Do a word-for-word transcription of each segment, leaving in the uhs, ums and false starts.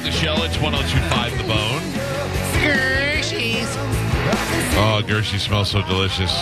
Al Deshelle. It's one oh two point five The Bone. Gershie's. Oh, Gershie smells so delicious.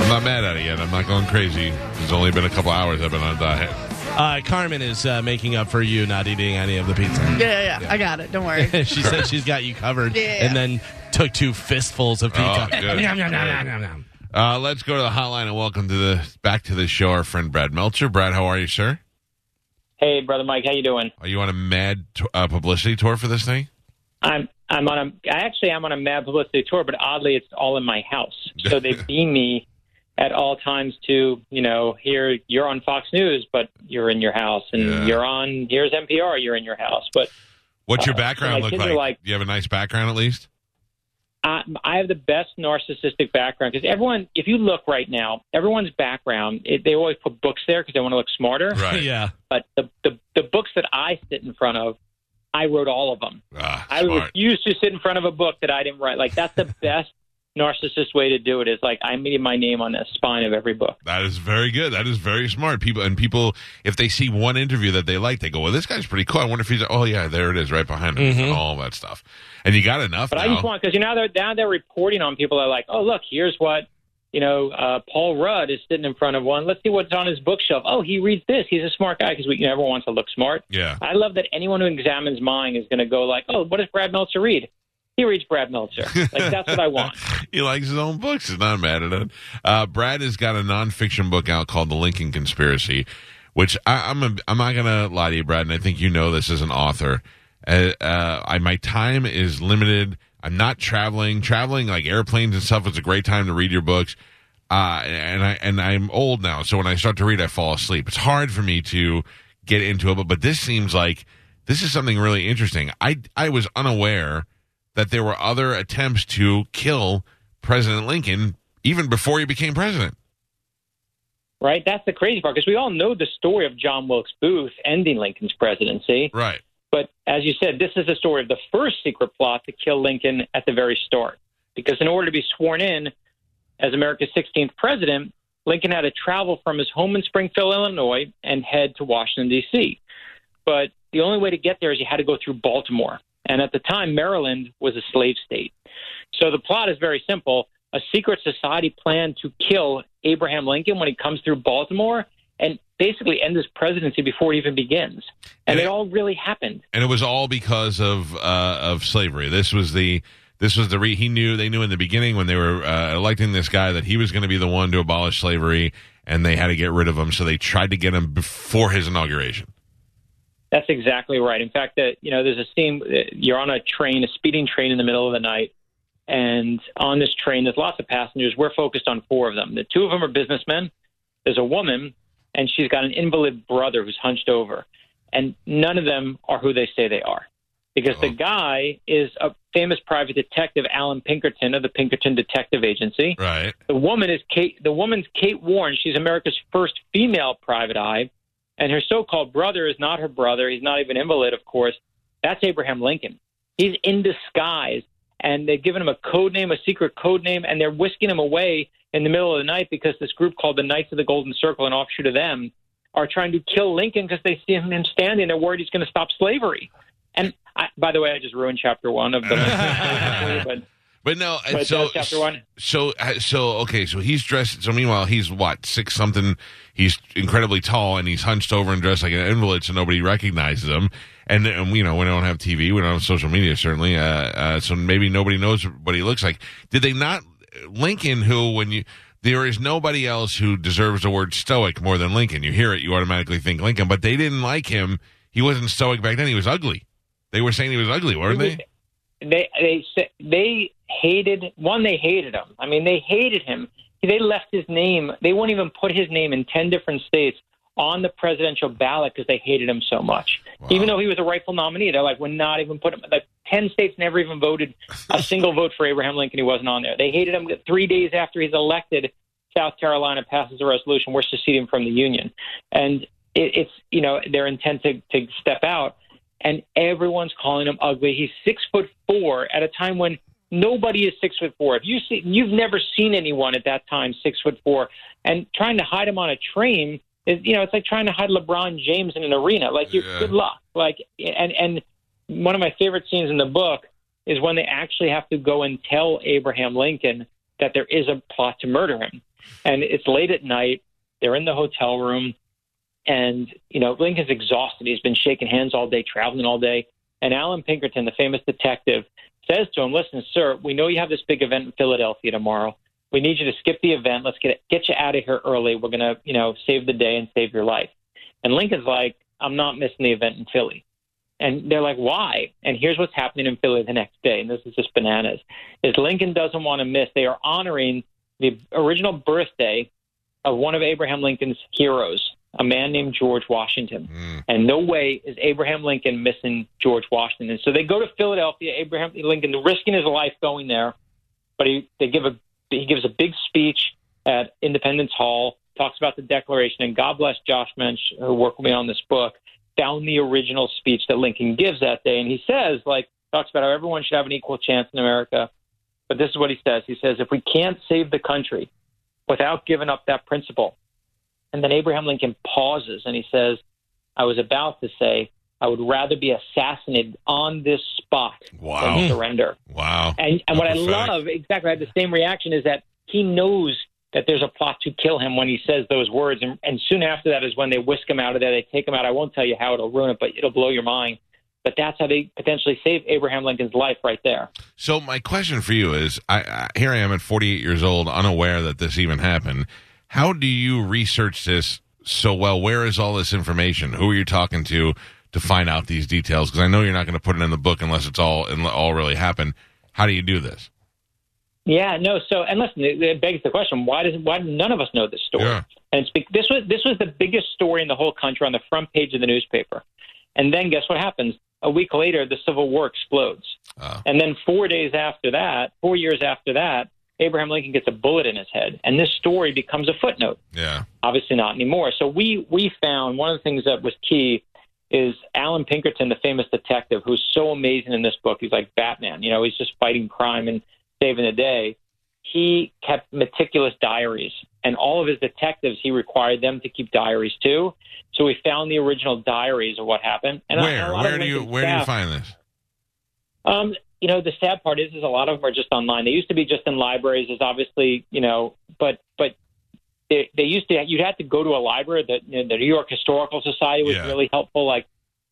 I'm not mad at it yet. I'm not going crazy. It's only been a couple hours I've been on a diet. Uh, Carmen is uh, making up for you not eating any of the pizza. Yeah, yeah, yeah. I got it. Don't worry. She said she's got you covered, yeah, yeah. and then took two fistfuls of pizza. Oh, nom, nom, nom, nom, nom. Uh, let's go to the hotline and welcome to the back to the show our friend Brad Meltzer. Brad, how are you, sir? Hey, brother Mike, how you doing? Are you on a mad t- uh, publicity tour for this thing? I'm. I'm on a. Actually, I'm on a mad publicity tour, but oddly, it's all in my house. So they beam me at all times to, you know, here you're on Fox News, but you're in your house, and yeah. you're on, here's N P R, you're in your house. But what's your background uh, so look like? like? Do you have a nice background at least? I, I have the best narcissistic background because everyone, if you look right now, everyone's background, it, they always put books there because they want to look smarter. Right. yeah. But the, the the books that I sit in front of, I wrote all of them. Ah, I smart. refuse to sit in front of a book that I didn't write. Like, that's the best narcissist way to do it is like I made my name on the spine of every book. That is very good. That is very smart. People and people, if they see one interview that they like, they go, "Well, this guy's pretty cool. I wonder if he's." Oh yeah, there it is, right behind him, mm-hmm. and all that stuff. And you got enough. But now. I just want because you know they're now they're reporting on people that are like, "Oh look, here's what you know." Uh, Paul Rudd is sitting in front of one. Let's see what's on his bookshelf. Oh, he reads this. He's a smart guy because we you know, everyone wants to look smart. Yeah, I love that anyone who examines mine is going to go like, "Oh, what does Brad Meltzer read?" He reads Brad Meltzer. Like, that's what I want. He likes his own books. He's not mad at it. Uh, Brad has got a nonfiction book out called The Lincoln Conspiracy, which I, I'm a, I'm not going to lie to you, Brad, and I think you know this as an author. Uh, uh, I, my time is limited. I'm not traveling. Traveling, like airplanes and stuff, is a great time to read your books. Uh, and, I, and I'm old now, so when I start to read, I fall asleep. It's hard for me to get into it, but, but this seems like this is something really interesting. I, I was unaware that there were other attempts to kill President Lincoln even before he became president. Right? That's the crazy part, because we all know the story of John Wilkes Booth ending Lincoln's presidency. Right. But as you said, this is the story of the first secret plot to kill Lincoln at the very start. Because in order to be sworn in as America's sixteenth president, Lincoln had to travel from his home in Springfield, Illinois, and head to Washington, D C. But the only way to get there is you had to go through Baltimore. And at the time, Maryland was a slave state. So the plot is very simple. A secret society planned to kill Abraham Lincoln when he comes through Baltimore and basically end his presidency before it even begins. And, and it, it all really happened. And it was all because of uh, of slavery. This was the this was the re- he knew they knew in the beginning when they were uh, electing this guy that he was going to be the one to abolish slavery, and they had to get rid of him. So they tried to get him before his inauguration. That's exactly right. In fact, that you know, there's a scene. You're on a train, a speeding train in the middle of the night, and on this train, there's lots of passengers. We're focused on four of them. The two of them are businessmen. There's a woman, and she's got an invalid brother who's hunched over, and none of them are who they say they are, because oh. the guy is a famous private detective, Alan Pinkerton of the Pinkerton Detective Agency. Right. The woman is Kate. The woman's Kate Warren. She's America's first female private eye. And her so-called brother is not her brother. He's not even invalid, of course. That's Abraham Lincoln. He's in disguise, and they've given him a code name, a secret code name, and they're whisking him away in the middle of the night because this group called the Knights of the Golden Circle, an offshoot of them, are trying to kill Lincoln because they see him standing. They're worried he's going to stop slavery. And I, by the way, I just ruined chapter one of the. but, but no, but so chapter one. So so okay. So he's dressed. So meanwhile, he's what six something. He's incredibly tall, and he's hunched over and dressed like an invalid, so nobody recognizes him. And, and you know, we don't have T V, we don't have social media, certainly. Uh, uh, so maybe nobody knows what he looks like. Did they not Lincoln? Who, when you there is nobody else who deserves the word stoic more than Lincoln. You hear it, you automatically think Lincoln. But they didn't like him. He wasn't stoic back then. He was ugly. They were saying he was ugly, weren't they? They they they, they hated one. They hated him. I mean, they hated him. They left his name. They wouldn't even put his name in ten different states on the presidential ballot because they hated him so much. Wow. Even though he was a rightful nominee, they're like, we're not even put him. Like ten states never even voted a single vote for Abraham Lincoln. He wasn't on there. They hated him. Three days after he's elected, South Carolina passes a resolution. We're seceding from the Union. And it, it's, you know, their intent to, to step out. And everyone's calling him ugly. He's six foot four at a time when nobody is six foot four. If you see, you've never seen anyone at that time six foot four, and trying to hide him on a train It, you know, it's like trying to hide LeBron James in an arena. Like, you, yeah. good luck. Like, and and one of my favorite scenes in the book is when they actually have to go and tell Abraham Lincoln that there is a plot to murder him. And it's late at night. They're in the hotel room. And, you know, Lincoln's exhausted. He's been shaking hands all day, traveling all day. And Alan Pinkerton, the famous detective, says to him, listen, sir, we know you have this big event in Philadelphia tomorrow. We need you to skip the event. Let's get get you out of here early. We're going to, you know, save the day and save your life. And Lincoln's like, I'm not missing the event in Philly. And they're like, why? And here's what's happening in Philly the next day. And this is just bananas. Is Lincoln doesn't want to miss. They are honoring the original birthday of one of Abraham Lincoln's heroes, a man named George Washington. Mm. And no way is Abraham Lincoln missing George Washington. And so they go to Philadelphia, Abraham Lincoln, risking his life going there. But he, they give a he gives a big speech at Independence Hall, talks about the Declaration, and God bless Josh Mensch, who worked with me on this book, found the original speech that Lincoln gives that day. And he says, like, talks about how everyone should have an equal chance in America. But this is what he says. He says, if we can't save the country without giving up that principle. And then Abraham Lincoln pauses and he says, I was about to say, I would rather be assassinated on this spot wow. than surrender. Wow. And, and what I love, exactly, I had the same reaction, is that he knows that there's a plot to kill him when he says those words. And, and soon after that is when they whisk him out of there. They take him out. I won't tell you how, it'll ruin it, but it'll blow your mind. But that's how they potentially save Abraham Lincoln's life right there. So my question for you is, I, I here I am at forty-eight years old, unaware that this even happened. How do you research this so well? Where is all this information? Who are you talking to to find out these details? Because I know you're not going to put it in the book unless it's all all really happened. How do you do this? Yeah, no. So, and listen, it, it begs the question: Why does why do none of us know this story? Yeah. And it's, this was this was the biggest story in the whole country on the front page of the newspaper. And then guess what happens? A week later, the Civil War explodes. Oh. And then four days after that, four years after that, Abraham Lincoln gets a bullet in his head, and this story becomes a footnote. Yeah, obviously not anymore. So we we found one of the things that was key is Alan Pinkerton, the famous detective, who's so amazing in this book. He's like Batman. You know, he's just fighting crime and saving the day. He kept meticulous diaries, and all of his detectives, he required them to keep diaries too. So we found the original diaries of what happened. And where? Where do you where do you find this? Um. You know, the sad part is, is a lot of them are just online. They used to be just in libraries, is obviously, you know, but but they, they used to, you'd have to go to a library. That, you know, the New York Historical Society was yeah. really helpful. Like,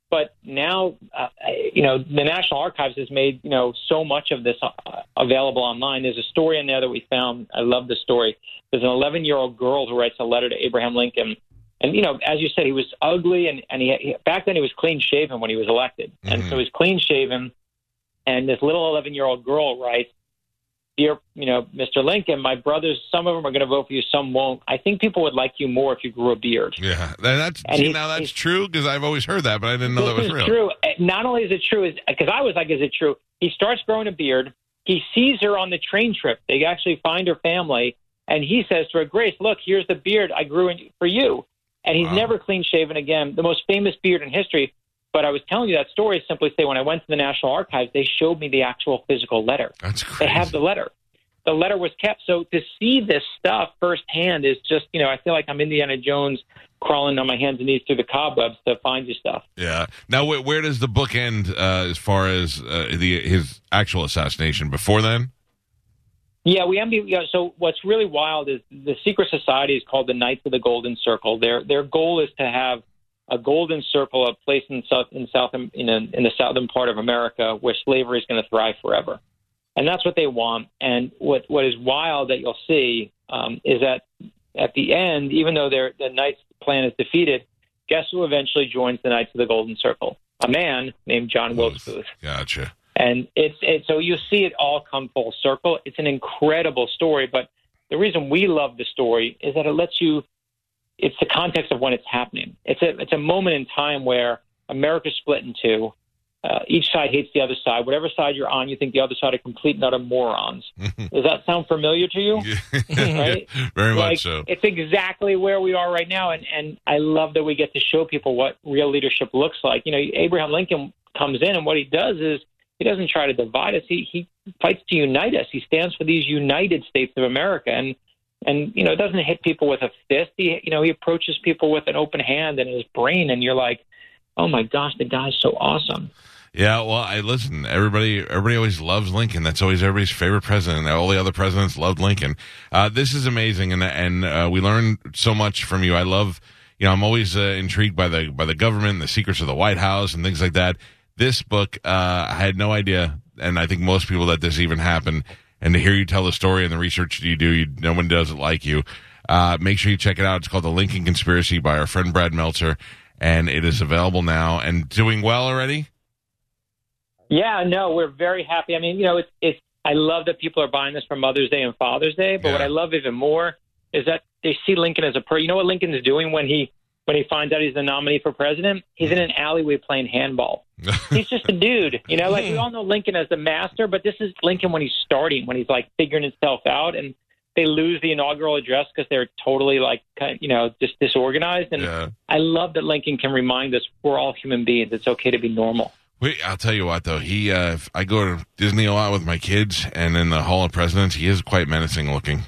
but now, uh, you know, the National Archives has made, you know, so much of this available online. There's a story in there that we found. I love the story. There's an eleven-year-old girl who writes a letter to Abraham Lincoln. And, you know, as you said, he was ugly. And, and he, he back then he was clean-shaven when he was elected. Mm-hmm. And so he's clean-shaven. And this little eleven-year-old girl writes, "Dear, you know, Mister Lincoln, my brothers, some of them are going to vote for you, some won't. I think people would like you more if you grew a beard." Yeah, that's see, now that's true, because I've always heard that, but I didn't know that was real. True. Not only is it true, because I was like, "Is it true?" He starts growing a beard. He sees her on the train trip. They actually find her family, and he says to her, "Grace, look, here's the beard I grew in for you." And he's wow. never clean-shaven again. The most famous beard in history. But I was telling you that story simply say when I went to the National Archives, they showed me the actual physical letter. That's crazy. They have the letter. The letter was kept. So to see this stuff firsthand is just, you know, I feel like I'm Indiana Jones crawling on my hands and knees through the cobwebs to find your stuff. Yeah. Now, where, where does the book end uh, as far as uh, the his actual assassination? Before then? Yeah, we end. You know, so what's really wild is the secret society is called the Knights of the Golden Circle. Their their goal is to have a golden circle, a place in south in south in, a, in the southern part of America where slavery is going to thrive forever, and that's what they want. And what what is wild that you'll see um, is that at the end, even though their the Knights' plan is defeated, guess who eventually joins the Knights of the Golden Circle? A man named John Wilkes Booth. Gotcha. And it's it, so you see it all come full circle. It's an incredible story, but the reason we love the story is that it lets you. It's the context of when it's happening. It's a it's a moment in time where America's split in two. Uh, each side hates the other side. Whatever side you're on, you think the other side are complete and utter morons. Does that sound familiar to you? Yeah. Right? Yeah, very like, much so. It's exactly where we are right now, and, and I love that we get to show people what real leadership looks like. You know, Abraham Lincoln comes in, and what he does is he doesn't try to divide us. He, he fights to unite us. He stands for these United States of America, and And, you know, it doesn't hit people with a fist. He, you know, he approaches people with an open hand and his brain, and you're like, oh, my gosh, the guy's so awesome. Yeah, well, I listen, everybody everybody always loves Lincoln. That's always everybody's favorite president. All the other presidents loved Lincoln. Uh, this is amazing, and and uh, we learned so much from you. I love, you know, I'm always uh, intrigued by the by the government and the secrets of the White House and things like that. This book, uh, I had no idea, and I think most people, that this even happened. And to hear you tell the story and the research you do, you, no one does it like you. Uh, make sure you check it out. It's called The Lincoln Conspiracy by our friend Brad Meltzer, and it is available now. And doing well already? Yeah, no, we're very happy. I mean, you know, it's, it's I love that people are buying this for Mother's Day and Father's Day, but yeah. What I love even more is that they see Lincoln as a per. You know what Lincoln is doing when he when he finds out he's the nominee for president? He's in an alleyway playing handball. He's just a dude, you know. Like, we all know Lincoln as the master, but this is Lincoln when he's starting, when he's like figuring himself out, and they lose the inaugural address because they're totally like, you know, just disorganized. And yeah. I love that Lincoln can remind us we're all human beings. It's okay to be normal. Wait, I'll tell you what, though. He, uh, I go to Disney a lot with my kids, and in the Hall of Presidents, he is quite menacing looking.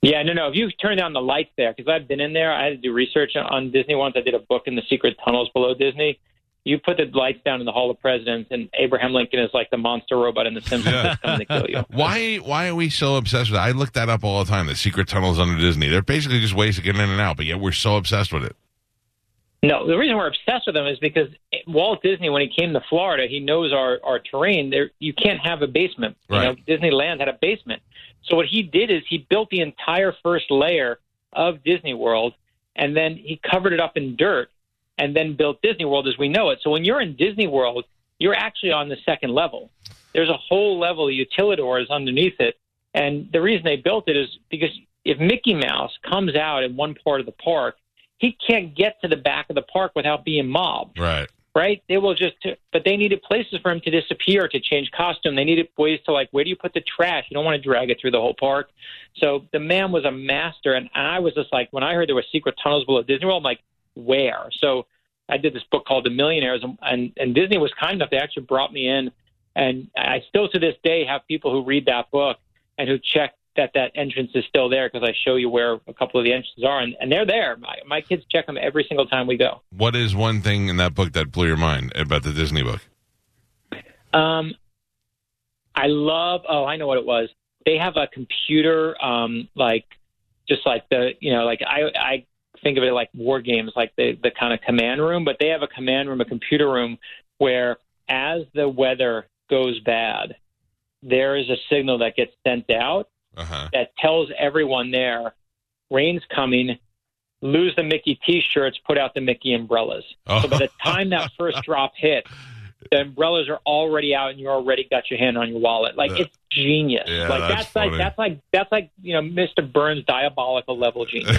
Yeah, no, no. If you turn down the lights there, because I've been in there, I had to do research on Disney once. I did a book in the secret tunnels below Disney. You put the lights down in the Hall of Presidents, and Abraham Lincoln is like the monster robot in The Simpsons yeah. that's coming to kill you. Why, why are we so obsessed with it? I look that up all the time, the secret tunnels under Disney. They're basically just ways to get in and out, but yet we're so obsessed with it. No, the reason we're obsessed with them is because Walt Disney, when he came to Florida, he knows our, our terrain. There, you can't have a basement. Right. You know, Disneyland had a basement. So what he did is he built the entire first layer of Disney World, and then he covered it up in dirt, and then built Disney World as we know it. So when you're in Disney World, you're actually on the second level. There's a whole level of utilidors underneath it, and the reason they built it is because if Mickey Mouse comes out in one part of the park, he can't get to the back of the park without being mobbed. Right. Right? They will just, but they needed places for him to disappear, to change costume. They needed ways to, like, where do you put the trash? You don't want to drag it through the whole park. So the man was a master. And I was just like, when I heard there were secret tunnels below Disney World, I'm like, where? So I did this book called The Millionaires, and, and, and Disney was kind enough. They actually brought me in. And I still to this day have people who read that book and who check that that entrance is still there, because I show you where a couple of the entrances are, and, and they're there. My, my kids check them every single time we go. What is one thing in that book that blew your mind about the Disney book? Um, I love, oh, I know what it was. They have a computer, um, like, just like the, you know, like I, I think of it like war games, like the, the kind of command room, but they have a command room, a computer room, where as the weather goes bad, there is a signal that gets sent out Uh-huh. that tells everyone there, rain's coming, lose the Mickey T-shirts, put out the Mickey umbrellas. Oh. So by the time that first drop hits, the umbrellas are already out and you already got your hand on your wallet. Like, that, it's genius. Yeah, like that's, that's like that's like that's like you know Mister Burns' diabolical level genius.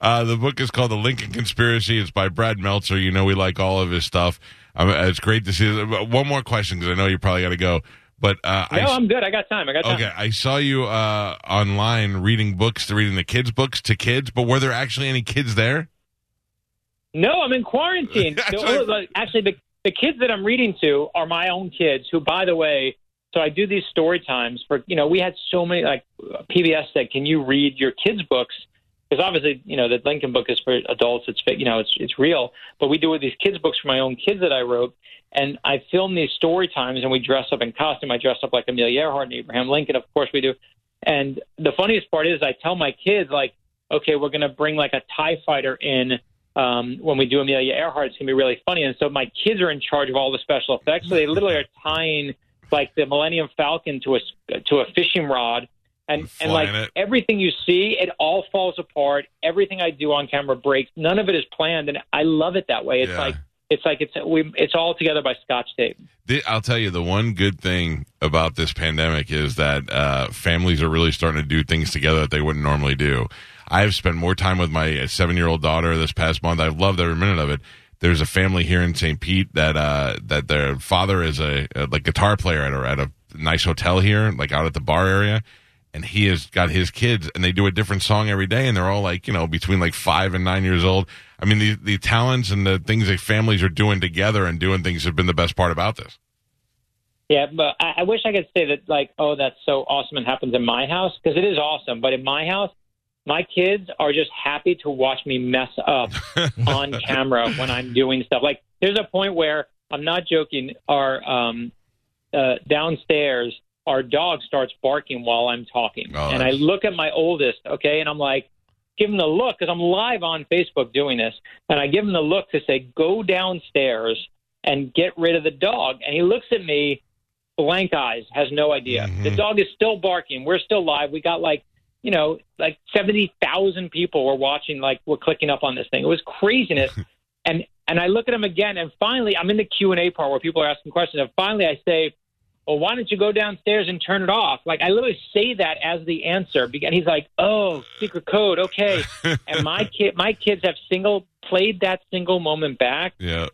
uh, the book is called The Lincoln Conspiracy. It's by Brad Meltzer. You know we like all of his stuff. Um, it's great to see. One more question, because I know you probably got to go. But uh, no, I, I'm good. I got time. I got time. Okay, I saw you uh, online reading books, to reading the kids' books to kids. But were there actually any kids there? No, I'm in quarantine. So, like, actually, the, the kids that I'm reading to are my own kids. Who, by the way, so I do these story times for. You know, we had so many. Like P B S said, can you read your kids' books? Because obviously, you know, the Lincoln book is for adults. It's you know, it's it's real. But we do with these kids' books for my own kids that I wrote. And I film these story times, and we dress up in costume. I dress up like Amelia Earhart and Abraham Lincoln. Of course we do. And the funniest part is I tell my kids, like, okay, we're going to bring, like, a TIE fighter in um, when we do Amelia Earhart. It's going to be really funny. And so my kids are in charge of all the special effects. So they literally are tying, like, the Millennium Falcon to a, to a fishing rod. And, and like, it. everything you see, it all falls apart. Everything I do on camera breaks. None of it is planned, and I love it that way. It's yeah. like. It's like it's we, it's all together by Scotch tape. I'll tell you, the one good thing about this pandemic is that uh, families are really starting to do things together that they wouldn't normally do. I've spent more time with my seven-year-old daughter this past month. I've loved every minute of it. There's a family here in Saint Pete that uh, that their father is a, a like guitar player at a, at a nice hotel here, like out at the bar area, and he has got his kids, and they do a different song every day, and they're all like, you know, between like five and nine years old. I mean, the the talents and the things that families are doing together and doing things have been the best part about this. Yeah, but I, I wish I could say that, like, oh, that's so awesome and happens in my house, because it is awesome. But in my house, my kids are just happy to watch me mess up on camera when I'm doing stuff. Like, there's a point where, I'm not joking, our um, uh, downstairs, our dog starts barking while I'm talking. Oh, and nice. I look at my oldest, okay, and I'm like, give him the look, because I'm live on Facebook doing this. And I give him the look to say, go downstairs and get rid of the dog. And he looks at me, blank eyes, has no idea. Mm-hmm. The dog is still barking. We're still live. We got like, you know, like seventy thousand people were watching, like we're clicking up on this thing. It was craziness. and and I look at him again, and finally, I'm in the Q and A part where people are asking questions. And finally, I say, well, why don't you go downstairs and turn it off? Like, I literally say that as the answer. And he's like, oh, secret code, okay. And my kid, my kids have single played that single moment back. Yeah.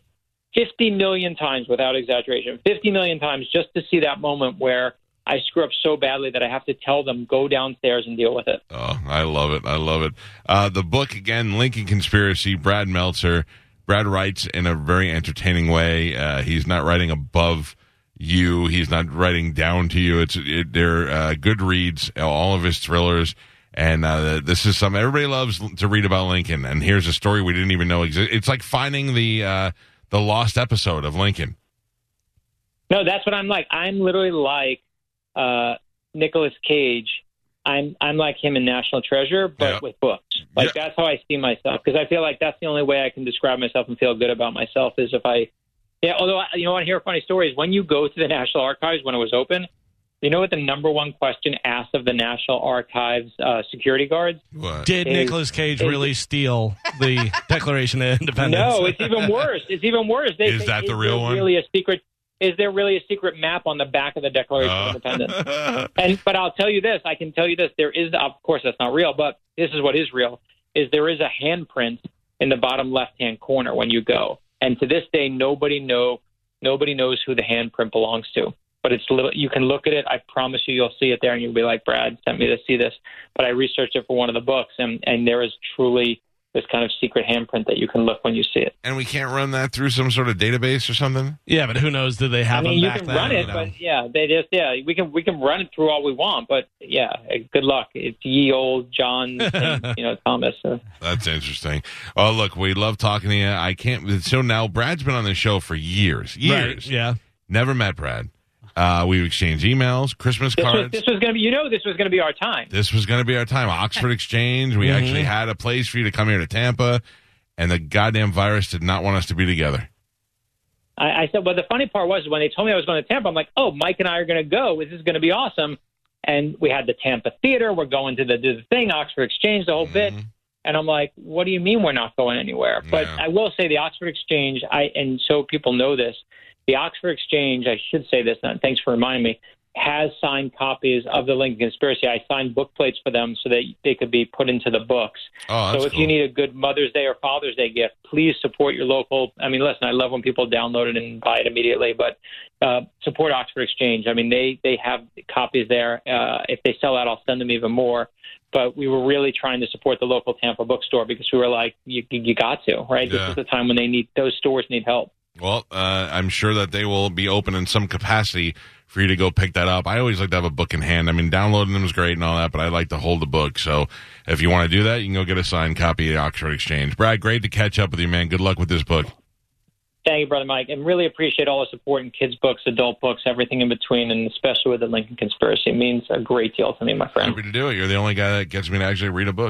fifty million times, without exaggeration, fifty million times, just to see that moment where I screw up so badly that I have to tell them, go downstairs and deal with it. Oh, I love it. I love it. Uh, the book, again, Lincoln Conspiracy, Brad Meltzer. Brad writes in a very entertaining way. Uh, he's not writing above you. He's not writing down to you. It's it, They're uh, good reads, all of his thrillers. And uh, this is something everybody loves to read about Lincoln. And here's a story we didn't even know existed. It's like finding the... Uh, the lost episode of Lincoln. No, that's what I'm like. I'm literally like uh, Nicolas Cage. I'm I'm like him in National Treasure, but yeah. with books. Like yeah. that's how I see myself, because I feel like that's the only way I can describe myself and feel good about myself is if I. Yeah, although I, you know, I want to hear a funny story. Is when you go to the National Archives when it was open, you know what the number one question asked of the National Archives uh, security guards? What? Did is, Nicolas Cage is, really steal the Declaration of Independence? No, it's even worse. It's even worse. They, is they, that is the real one? Really a secret, is there really a secret map on the back of the Declaration uh. of Independence? And, but I'll tell you this. I can tell you this. There is, of course, that's not real, but this is what is real, is there is a handprint in the bottom left-hand corner when you go. And to this day, nobody know, nobody knows who the handprint belongs to. But it's little, you can look at it. I promise you, you'll see it there, and you'll be like, Brad sent me to see this. But I researched it for one of the books, and, and there is truly this kind of secret handprint that you can look when you see it. And we can't run that through some sort of database or something? Yeah, but who knows? Did they have I mean, them back then? You can run it, you know? But yeah, they just, yeah, we can we can run it through all we want, but yeah, good luck. It's ye old John, and, you know, Thomas. So. That's interesting. Oh, look, we love talking to you. I can't. So now Brad's been on the show for years, years. Right, yeah. Never met Brad. Uh, we've exchanged emails, Christmas this cards. Was, this was going to be, you know, this was going to be our time. This was going to be our time. Oxford Exchange. We mm-hmm. actually had a place for you to come here to Tampa, and the goddamn virus did not want us to be together. I, I said, well, the funny part was when they told me I was going to Tampa, I'm like, oh, Mike and I are going to go. This is going to be awesome. And we had the Tampa Theater. We're going to the, the thing, Oxford Exchange, the whole mm-hmm. bit. And I'm like, what do you mean we're not going anywhere? But yeah. I will say the Oxford Exchange, I and so people know this, the Oxford Exchange, I should say this, and thanks for reminding me, has signed copies of The Lincoln Conspiracy. I signed book plates for them so that they could be put into the books. Oh, so if cool. you need a good Mother's Day or Father's Day gift, please support your local. I mean, listen, I love when people download it and buy it immediately, but uh, support Oxford Exchange. I mean, they, they have copies there. Uh, if they sell out, I'll send them even more. But we were really trying to support the local Tampa bookstore because we were like, you, you got to, right? Yeah. This is the time when they need those stores need help. Well, uh, I'm sure that they will be open in some capacity for you to go pick that up. I always like to have a book in hand. I mean, downloading them is great and all that, but I like to hold the book. So if you want to do that, you can go get a signed copy at Oxford Exchange. Brad, great to catch up with you, man. Good luck with this book. Thank you, Brother Mike. And really appreciate all the support in kids' books, adult books, everything in between, and especially with The Lincoln Conspiracy. It means a great deal to me, my friend. Happy to do it. You're the only guy that gets me to actually read a book.